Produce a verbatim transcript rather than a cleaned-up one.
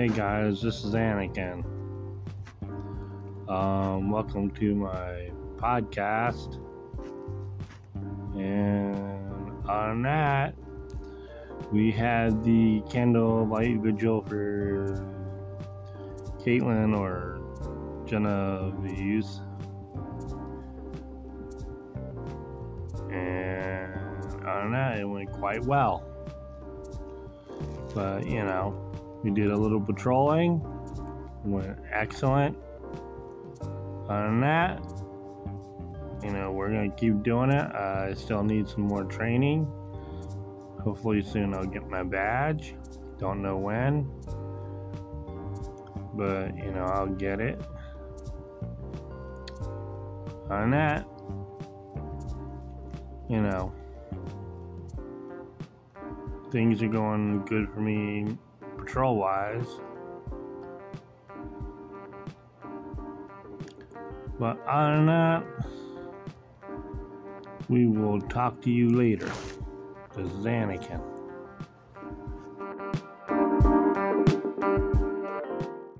Hey guys, this is Anakin. Um, welcome to my podcast. And on that, we had the candlelight vigil for Caitlin or Genevieve's. And on that, it went quite well. But, you know, we did a little patrolling. It went excellent. Other than that, you know, we're going to keep doing it. Uh, I still need some more training. Hopefully soon I'll get my badge. Don't know when. But, you know, I'll get it. Other than that, you know, things are going good for me. Patrol wise, but other than that, we will talk to you later. This is Anakin.